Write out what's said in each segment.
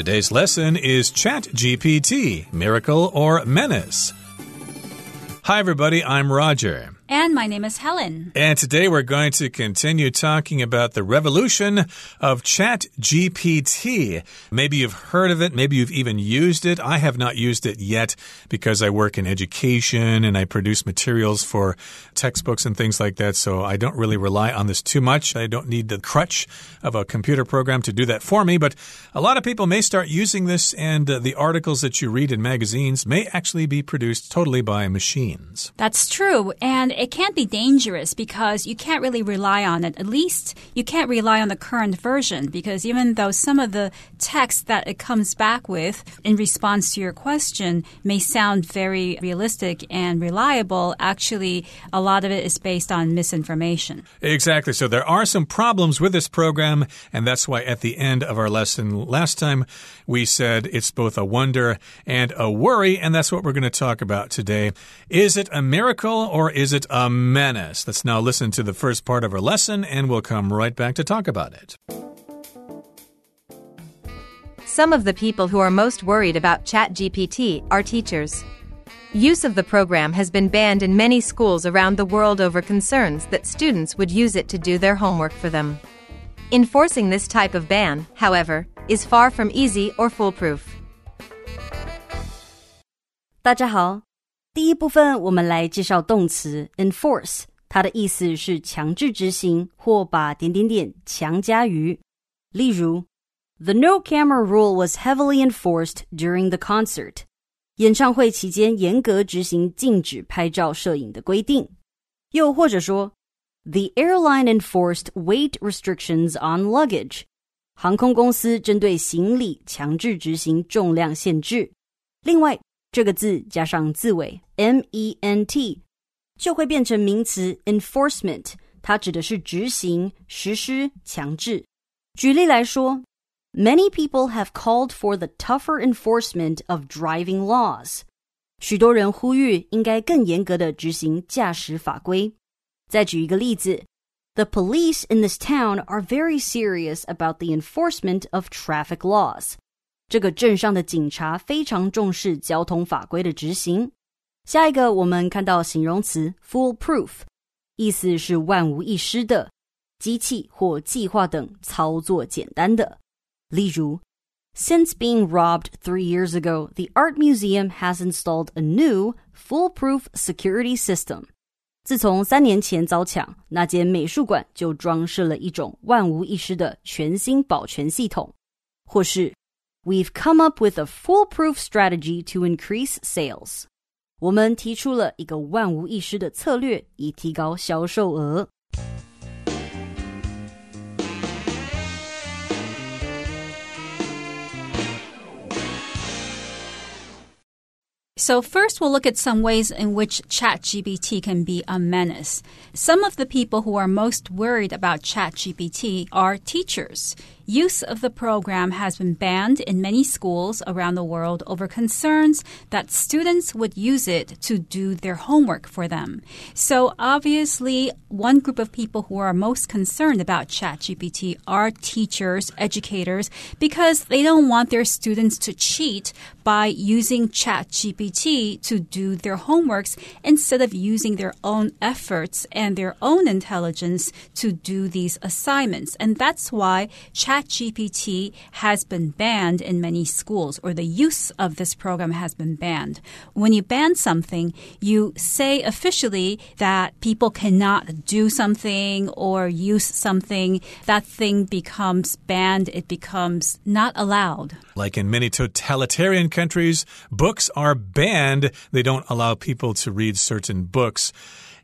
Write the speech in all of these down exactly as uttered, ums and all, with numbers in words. Today's lesson is ChatGPT, Miracle or Menace? Hi, everybody. I'm Roger. And my name is Helen. And today we're going to continue talking about the revolution of ChatGPT. Maybe you've heard of it. Maybe you've even used it. I have not used it yet because I work in education and I produce materials for textbooks and things like that. So I don't really rely on this too much. I don't need the crutch of a computer program to do that for me. But a lot of people may start using this, and uh, the articles that you read in magazines may actually be produced totally by machines. That's true. And it can be dangerous because you can't really rely on it. At least you can't rely on the current version, because even though some of the text that it comes back with in response to your question may sound very realistic and reliable, actually a lot of it is based on misinformation. Exactly. So there are some problems with this program, and that's why at the end of our lesson last time we said it's both a wonder and a worry, and that's what we're going to talk about today. Is it a miracle or is it a menace? Let's now listen to the first part of our lesson, and we'll come right back to talk about it. Some of the people who are most worried about ChatGPT are teachers. Use of the program has been banned in many schools around the world over concerns that students would use it to do their homework for them. Enforcing this type of ban, however, is far from easy or foolproof. 大家好。第一部分我们来介绍动词 enforce， 它的意思是强制执行或把点点点强加于。例如 The no camera rule was heavily enforced during the concert. 演唱会期间严格执行禁止拍照摄影的规定。又或者说 The airline enforced weight restrictions on luggage. 航空公司针对行李强制执行重量限制。另外这个字加上字尾 ment 就会变成名词 enforcement， 它指的是执行、实施、强制。举例来说 Many people have called for the tougher enforcement of driving laws. 许多人呼吁应该更严格地执行驾驶法规。再举一个例子 The police in this town are very serious about the enforcement of traffic laws.这个镇上的警察非常重视交通法规的执行。下一个我们看到形容词 foolproof， 意思是万无一失的，机器或计划等操作简单的。例如 Since being robbed three years ago, the Art Museum has installed a new foolproof security system. 自从三年前遭抢，那间美术馆就装设了一种万无一失的全新保全系统。或是We've come up with a foolproof strategy to increase sales. 我们提出了一个万无一失的策略，以提高销售额。So first, we'll look at some ways in which ChatGPT can be a menace. Some of the people who are most worried about ChatGPT are teachers. Use of the program has been banned in many schools around the world over concerns that students would use it to do their homework for them. So obviously, one group of people who are most concerned about ChatGPT are teachers, educators, because they don't want their students to cheat by using ChatGPT to do their homeworks instead of using their own efforts and their own intelligence to do these assignments. And that's why ChatGPT has been banned in many schools, or the use of this program has been banned. When you ban something, you say officially that people cannot do something or use something. That thing becomes banned. It becomes not allowed. Like in many totalitarian countries, books are banned. Banned. They don't allow people to read certain books.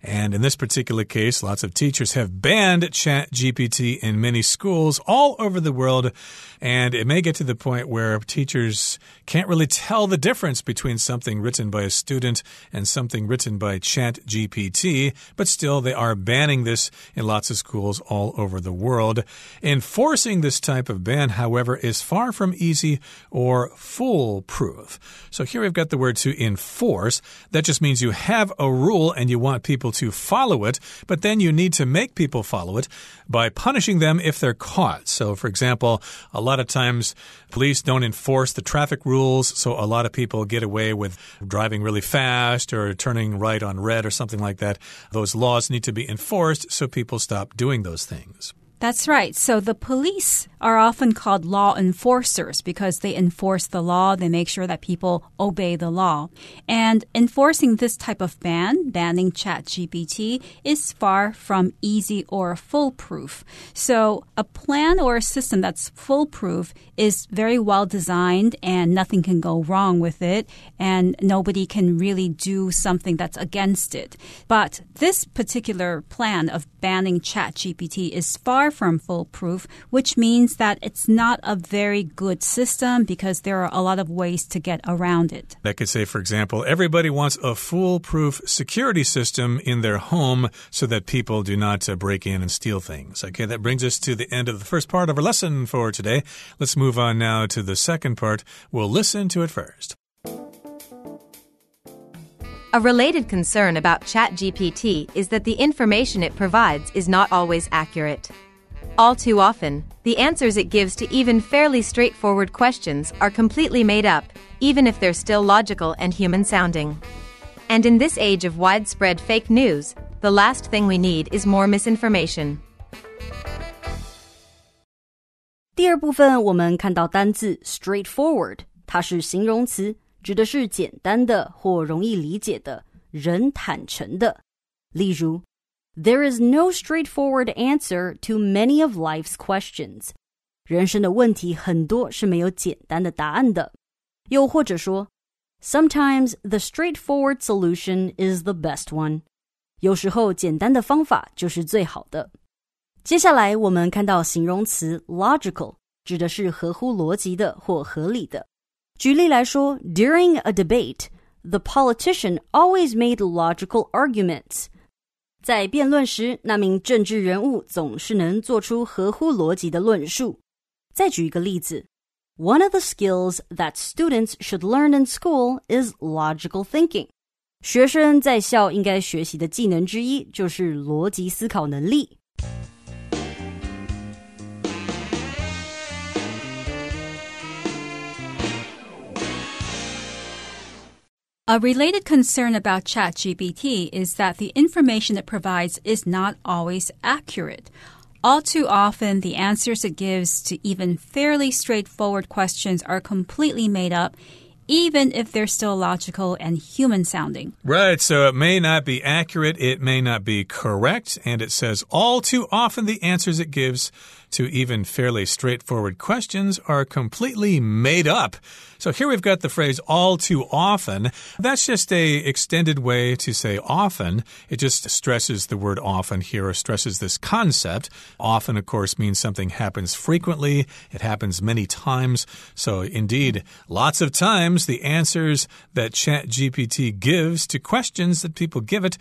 And in this particular case, lots of teachers have banned ChatGPT in many schools all over the world. And it may get to the point where teachers can't really tell the difference between something written by a student and something written by ChatGPT. But still, they are banning this in lots of schools all over the world. Enforcing this type of ban, however, is far from easy or foolproof. So here we've got the word to enforce. That just means you have a rule and you want people to follow it, but then you need to make people follow it by punishing them if they're caught. So, for example, a lot of times police don't enforce the traffic rules, so a lot of people get away with driving really fast or turning right on red or something like that. Those laws need to be enforced so people stop doing those things.That's right. So the police are often called law enforcers because they enforce the law. They make sure that people obey the law. And enforcing this type of ban, banning ChatGPT, is far from easy or foolproof. So a plan or a system that's foolproof is very well designed and nothing can go wrong with it. And nobody can really do something that's against it. But this particular plan of banning ChatGPT is far from foolproof, which means that it's not a very good system because there are a lot of ways to get around it. That could say, for example, everybody wants a foolproof security system in their home so that people do not uh, break in and steal things. Okay, that brings us to the end of the first part of our lesson for today. Let's move on now to the second part. We'll listen to it first. A related concern about ChatGPT is that the information it provides is not always accurate.All too often, the answers it gives to even fairly straightforward questions are completely made up, even if they're still logical and human-sounding. And in this age of widespread fake news, the last thing we need is more misinformation. 第二部分我们看到单字 straightforward， 它是形容词，指的是简单的或容易理解的，人坦诚的。例如There is no straightforward answer to many of life's questions. 人生的问题很多是没有简单的答案的。又或者说 Sometimes the straightforward solution is the best one. 有时候简单的方法就是最好的。接下来我们看到形容词 logical, 指的是合乎逻辑的或合理的。举例来说 During a debate, the politician always made logical arguments.在辩论时，那名政治人物总是能做出合乎逻辑的论述。再举一个例子 One of the skills that students should learn in school is logical thinking. 学生在校应该学习的技能之一就是逻辑思考能力。A related concern about ChatGPT is that the information it provides is not always accurate. All too often, the answers it gives to even fairly straightforward questions are completely made up, even if they're still logical and human-sounding. Right, so it may not be accurate, it may not be correct, and it says all too often the answers it gives to even fairly straightforward questions are completely made up. So here we've got the phrase all too often. That's just a extended way to say often. It just stresses the word often here, or stresses this concept. Often, of course, means something happens frequently. It happens many times. So indeed, lots of times the answers that ChatGPT gives to questions that people give it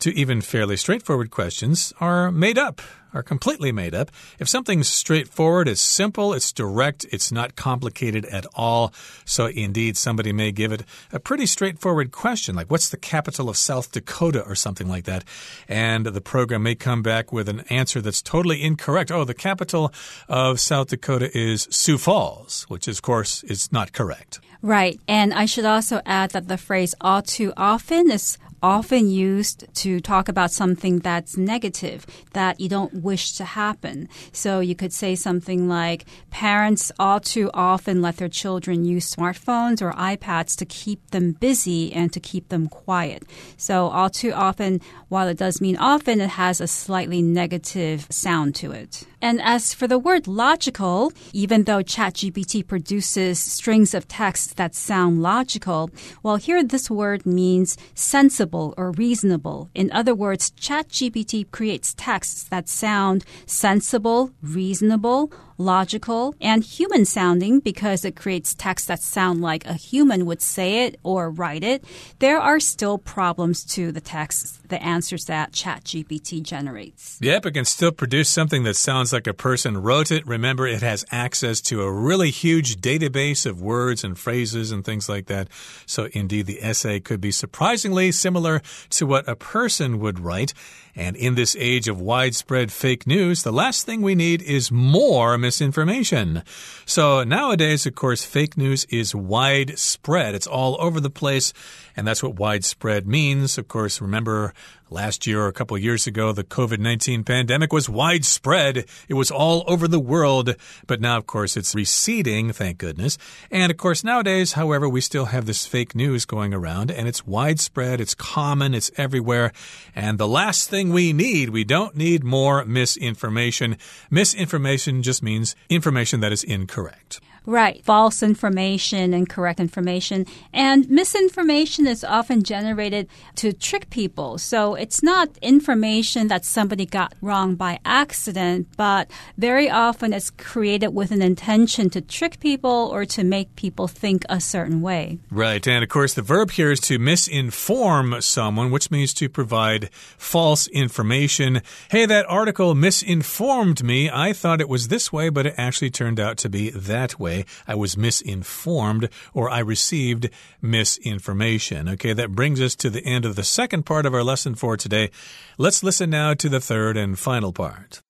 to even fairly straightforward questions are made up.Are completely made up. If something's straightforward, it's simple, it's direct, it's not complicated at all. So indeed, somebody may give it a pretty straightforward question, like what's the capital of South Dakota or something like that. And the program may come back with an answer that's totally incorrect. Oh, the capital of South Dakota is Sioux Falls, which is, of course is not correct. Right. And I should also add that the phrase all too often is often used to talk about something that's negative, that you don't wish to happen. So you could say something like, parents all too often let their children use smartphones or iPads to keep them busy and to keep them quiet. So all too often, while it does mean often, it has a slightly negative sound to it. And as for the word logical, even though ChatGPT produces strings of texts that sound logical, well, here this word means sensible.Or reasonable. In other words, ChatGPT creates texts that sound sensible, reasonable, logical, and human sounding because it creates texts that sound like a human would say it or write it, there are still problems to the texts, the answers that ChatGPT generates. Yep, it can still produce something that sounds like a person wrote it. Remember, it has access to a really huge database of words and phrases and things like that. So indeed, the essay could be surprisingly similar to what a person would write. And in this age of widespread fake news, the last thing we need is more misinformation. So nowadays, of course, fake news is widespread. It's all over the place, and that's what widespread means. Of course, remember last year or a couple of years ago, the COVID nineteen pandemic was widespread. It was all over the world. But now, of course, it's receding, thank goodness. And, of course, nowadays, however, we still have this fake news going around, and it's widespread, it's common, it's everywhere. And the last thing we need, we don't need more misinformation. Misinformation just means information that is incorrect. Right. False information, incorrect information. And misinformation is often generated to trick people. So it's not information that somebody got wrong by accident, but very often it's created with an intention to trick people or to make people think a certain way. Right. And of course, the verb here is to misinform someone, which means to provide false information. Hey, that article misinformed me. I thought it was this way, but it actually turned out to be that way. I was misinformed, or I received misinformation. Okay, that brings us to the end of the second part of our lesson for today. Let's listen now to the third and final part.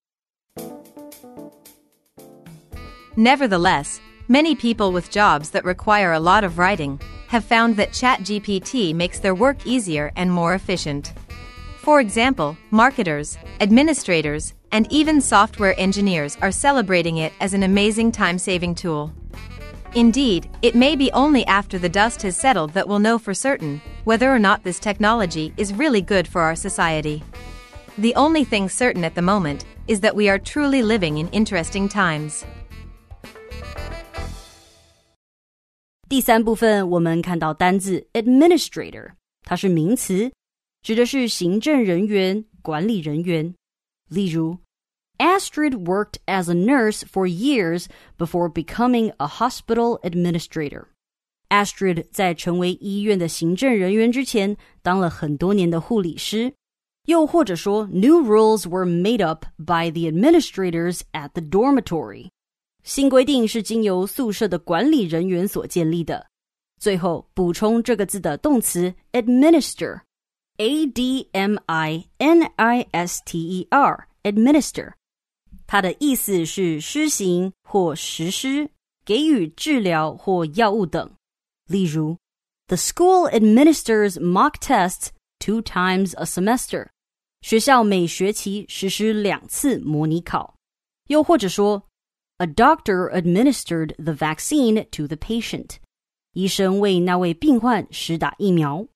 Nevertheless, many people with jobs that require a lot of writing have found that ChatGPT makes their work easier and more efficient. For example, marketers, administrators, and even software engineers are celebrating it as an amazing time-saving tool. Indeed, it may be only after the dust has settled that we'll know for certain whether or not this technology is really good for our society. The only thing certain at the moment is that we are truly living in interesting times. 第三部分我们看到单字 administrator， 它是名词，指的是行政人员、管理人员。例如 Astrid worked as a nurse for years before becoming a hospital administrator. Astrid 在成为医院的行政人员之前当了很多年的护理师。又或者说 new rules were made up by the administrators at the dormitory. 新规定是经由宿舍的管理人员所建立的。最后补充这个字的动词 administer。A D M I N I S T E R, administer. 它的意思是施行或实施，给予治疗或药物等。例如 The school administers mock tests two times a semester. 学校每学期实施两次模拟考。又或者说 A doctor administered the vaccine to the patient. 医生为那位病患施打疫苗。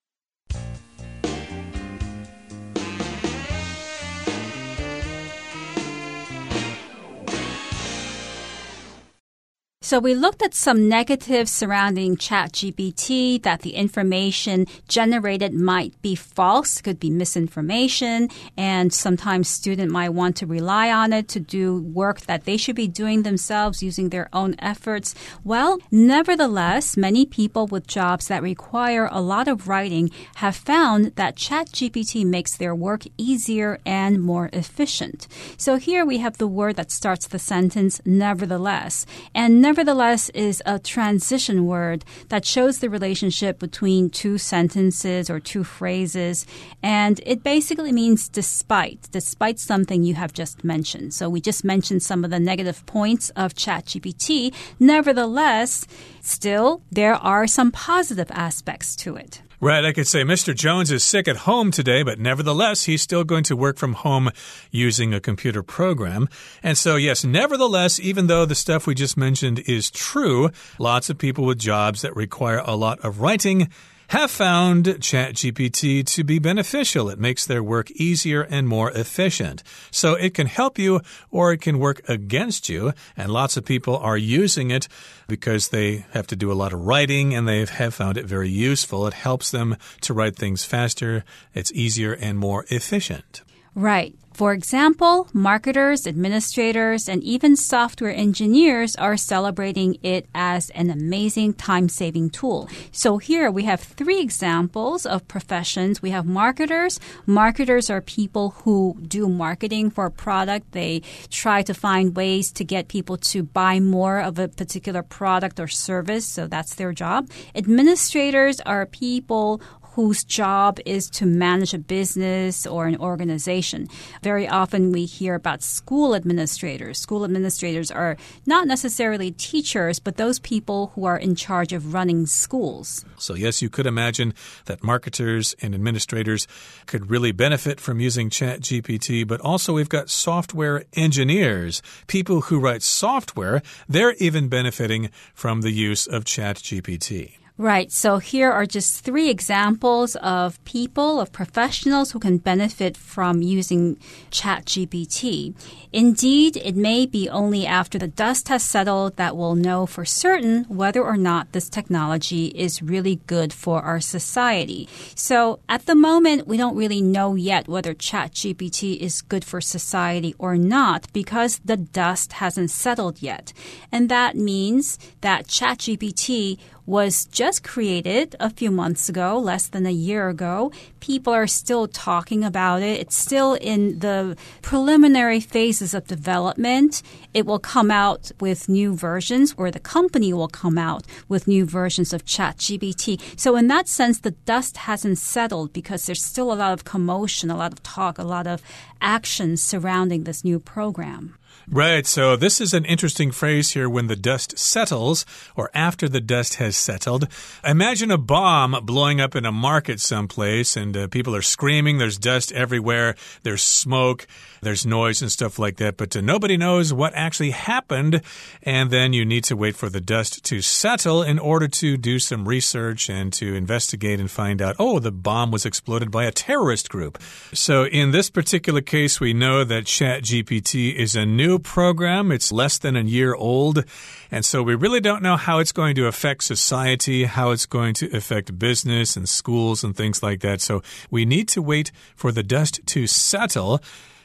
So we looked at some negatives surrounding ChatGPT, that the information generated might be false, could be misinformation, and sometimes students might want to rely on it to do work that they should be doing themselves using their own efforts. Well, nevertheless, many people with jobs that require a lot of writing have found that ChatGPT makes their work easier and more efficient. So here we have the word that starts the sentence, nevertheless. And nevertheless Nevertheless is a transition word that shows the relationship between two sentences or two phrases, and it basically means despite, despite something you have just mentioned. So we just mentioned some of the negative points of ChatGPT. Nevertheless, still, there are some positive aspects to it.Right, I could say Mister Jones is sick at home today, but nevertheless, he's still going to work from home using a computer program. And so, yes, nevertheless, even though the stuff we just mentioned is true, lots of people with jobs that require a lot of writing have found ChatGPT to be beneficial. It makes their work easier and more efficient. So it can help you or it can work against you. And lots of people are using it because they have to do a lot of writing and they have found it very useful. It helps them to write things faster. It's easier and more efficient. Right. For example, marketers, administrators, and even software engineers are celebrating it as an amazing time-saving tool. So here we have three examples of professions. We have marketers. Marketers are people who do marketing for a product. They try to find ways to get people to buy more of a particular product or service. So that's their job. Administrators are people whose job is to manage a business or an organization. Very often we hear about school administrators. School administrators are not necessarily teachers, but those people who are in charge of running schools. So yes, you could imagine that marketers and administrators could really benefit from using ChatGPT, but also we've got software engineers, people who write software. They're even benefiting from the use of ChatGPT. Right. So here are just three examples of people, of professionals who can benefit from using ChatGPT. Indeed, it may be only after the dust has settled that we'll know for certain whether or not this technology is really good for our society. So at the moment, we don't really know yet whether ChatGPT is good for society or not because the dust hasn't settled yet. And that means that ChatGPT was just created a few months ago, less than a year ago. People are still talking about it. It's still in the preliminary phases of development. It will come out with new versions, or the company will come out with new versions of ChatGPT. So in that sense, the dust hasn't settled because there's still a lot of commotion, a lot of talk, a lot of action surrounding this new program. Right, so this is an interesting phrase here, when the dust settles, or after the dust has settled. Imagine a bomb blowing up in a market someplace, and uh, people are screaming, there's dust everywhere, there's smoke, there's noise and stuff like that, but uh, nobody knows what actually happened, and then you need to wait for the dust to settle in order to do some research and to investigate and find out, oh, the bomb was exploded by a terrorist group. So in this particular case, we know that ChatGPT is a new program. It's less than a year old. And so we really don't know how it's going to affect society, how it's going to affect business and schools and things like that. So we need to wait for the dust to settle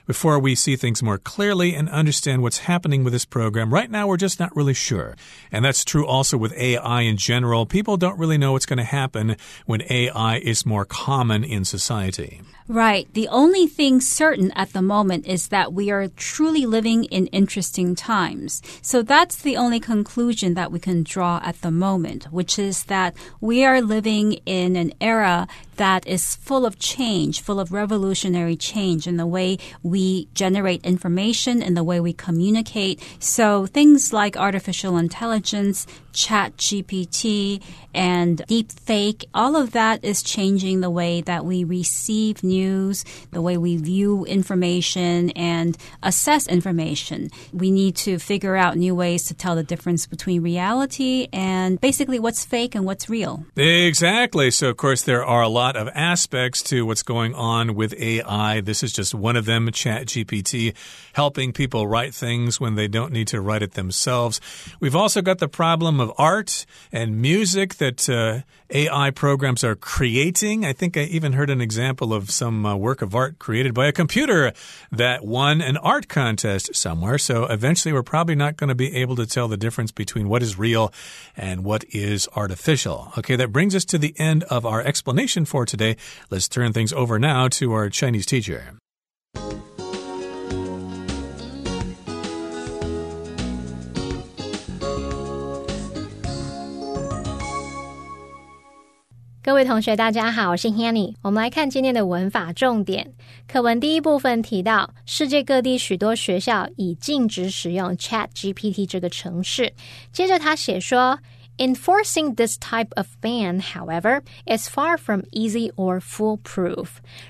before we see things more clearly and understand what's happening with this program. Right now, we're just not really sure. And that's true also with A I in general. People don't really know what's going to happen when A I is more common in society. Right. The only thing certain at the moment is that we are truly living in interesting times. So that's the only conclusion that we can draw at the moment, which is that we are living in an era that is full of change, full of revolutionary change in the way we We generate information in the way we communicate. So things like artificial intelligence, ChatGPT, and deepfake, all of that is changing the way that we receive news, the way we view information and assess information. We need to figure out new ways to tell the difference between reality and basically what's fake and what's real. Exactly. So, of course, there are a lot of aspects to what's going on with A I. This is just one of them. ChatGPT, helping people write things when they don't need to write it themselves. We've also got the problem of art and music that uh, A I programs are creating. I think I even heard an example of some uh, work of art created by a computer that won an art contest somewhere. So eventually we're probably not going to be able to tell the difference between what is real and what is artificial. Okay, that brings us to the end of our explanation for today. Let's turn things over now to our Chinese teacher. 各位同学大家好，我是 Hanny。 我们来看今天的文法重点课文。第一部分提到世界各地许多学校已禁止使用 ChatGPT 这个程式。接着他写说 Enforcing this type of ban, however, is far from easy or foolproof.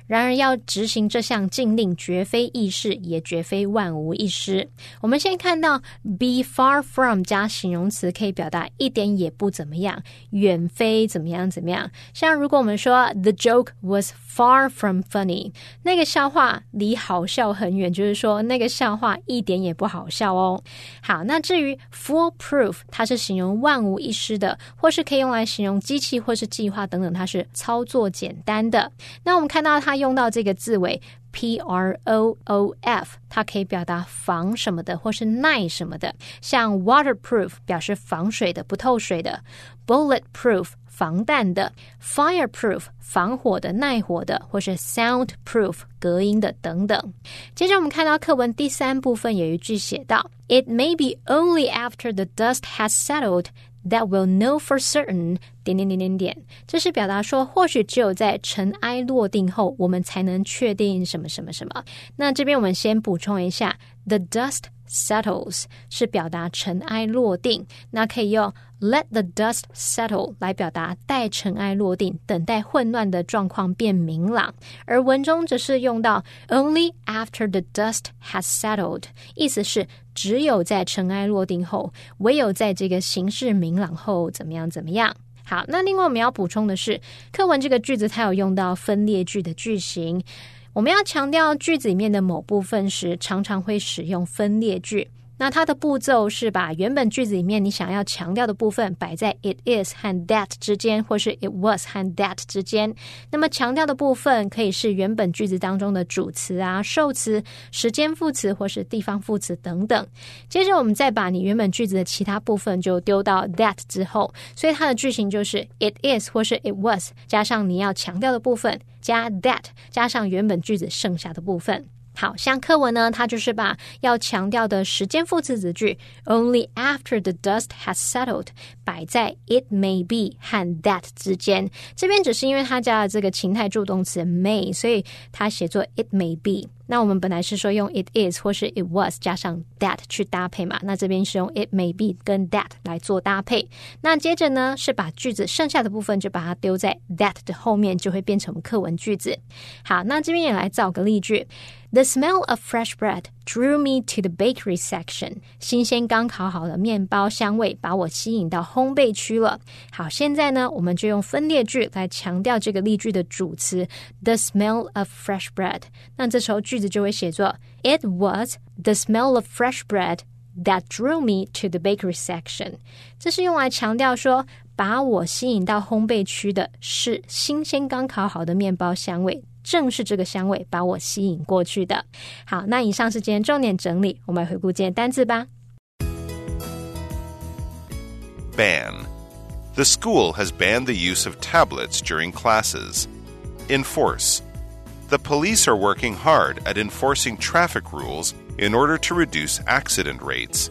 然而要执行这项禁令绝非易事，也绝非万无一失。我们先看到 be far from 加形容词可以表达一点也不怎么样，远非怎么样怎么样。像如果我们说 The joke was far from funny, 那个笑话离好笑很远，就是说那个笑话一点也不好笑哦。好，那至于 foolproof, 它是形容万无一失的，或是可以用来形容机器或是计划等等，它是操作简单的。那我们看到它用到这个字尾 P R O O F 它可以表达防什么的或是耐什么的，像 waterproof 表示防水的不透水的， bulletproof 防弹的， fireproof 防火的耐火的，或是 soundproof 隔音的等等。接着我们看到课文第三部分有一句写到 It may be only after the dust has settled that we'll know for certain 点点点点点，这是表达说或许只有在尘埃落定后我们才能确定什么什么什么。那这边我们先补充一下 The dust settles 是表达尘埃落定，那可以用 Let the dust settle 来表达待尘埃落定，等待混乱的状况变明朗。而文中只是用到 Only after the dust has settled 意思是只有在尘埃落定后，唯有在这个形势明朗后怎么样怎么样。好，那另外我们要补充的是，课文这个句子它有用到分列句的句型，我们要强调句子里面的某部分时，常常会使用分列句。那它的步骤是把原本句子里面你想要强调的部分摆在 it is 和 that 之间，或是 it was 和 that 之间。那么强调的部分可以是原本句子当中的主词啊、受词、时间副词或是地方副词等等。接着我们再把你原本句子的其他部分就丢到 that 之后，所以它的句型就是 it is 或是 it was 加上你要强调的部分加 that 加上原本句子剩下的部分。好，像课文呢，它就是把要强调的时间副词子句 Only after the dust has settled 摆在 it may be 和 that 之间。这边只是因为它加了这个情态助动词 may， 所以它写作 it may be。那我们本来是说用 it is 或是 it was 加上 that 去搭配嘛，那这边是用 it may be 跟 that 来做搭配。那接着呢，是把句子剩下的部分就把它丢在 that 的后面，就会变成课文句子。好，那这边也来造个例句 The smell of fresh bread drew me to the bakery section 新鲜刚烤好的面包香味把我吸引到烘焙区了。好，现在呢，我们就用分列句来强调这个例句的主词 The smell of fresh bread， 那这首句就会写作 It was the smell of fresh bread that drew me to the bakery section， 这是用来强调说把我吸引到烘焙区的是新鲜刚烤好的面包香味，正是这个香味把我吸引过去的。好，那以上是今天重点整理，我们来回顾今天单字吧。 Ban. The school has banned the use of tablets during classes. Enforce.The police are working hard at enforcing traffic rules in order to reduce accident rates.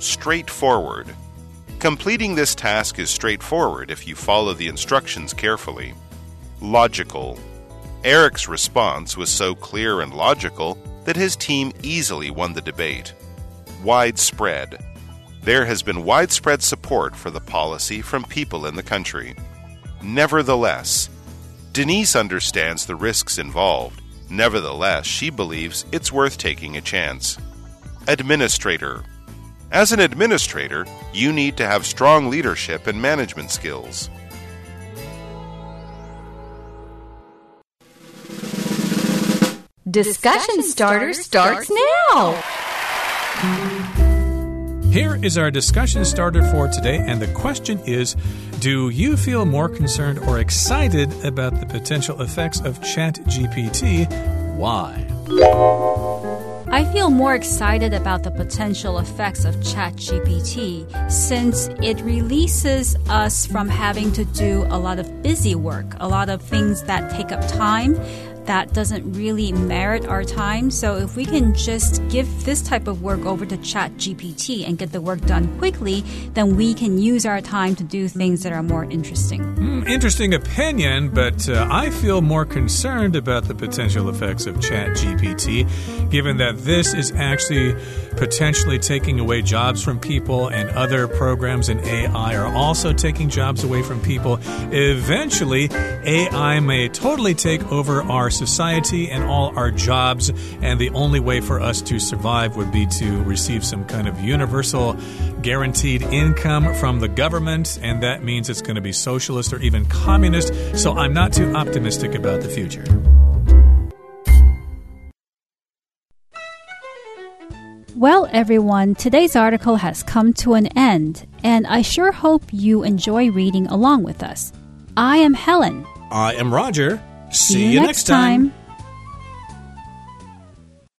Straightforward. Completing this task is straightforward if you follow the instructions carefully. Logical. Eric's response was so clear and logical that his team easily won the debate. Widespread. There has been widespread support for the policy from people in the country. Nevertheless.Denise understands the risks involved. Nevertheless, she believes it's worth taking a chance. Administrator. As an administrator, you need to have strong leadership and management skills. Discussion Starter starts now! Here is our discussion starter for today, and the question is, do you feel more concerned or excited about the potential effects of ChatGPT? Why? I feel more excited about the potential effects of ChatGPT since it releases us from having to do a lot of busy work, a lot of things that take up time.That doesn't really merit our time. So if we can just give this type of work over to ChatGPT and get the work done quickly, then we can use our time to do things that are more interesting. Mm, interesting opinion, but uh, I feel more concerned about the potential effects of ChatGPT, given that this is actually potentially taking away jobs from people, and other programs in A I are also taking jobs away from people. Eventually, A I may totally take over our society and all our jobs, and the only way for us to survive would be to receive some kind of universal guaranteed income from the government, and that means it's going to be socialist or even communist, so I'm not too optimistic about the future. Well, everyone, today's article has come to an end, and I sure hope you enjoy reading along with us. I am Helen. I am Roger. See you next time.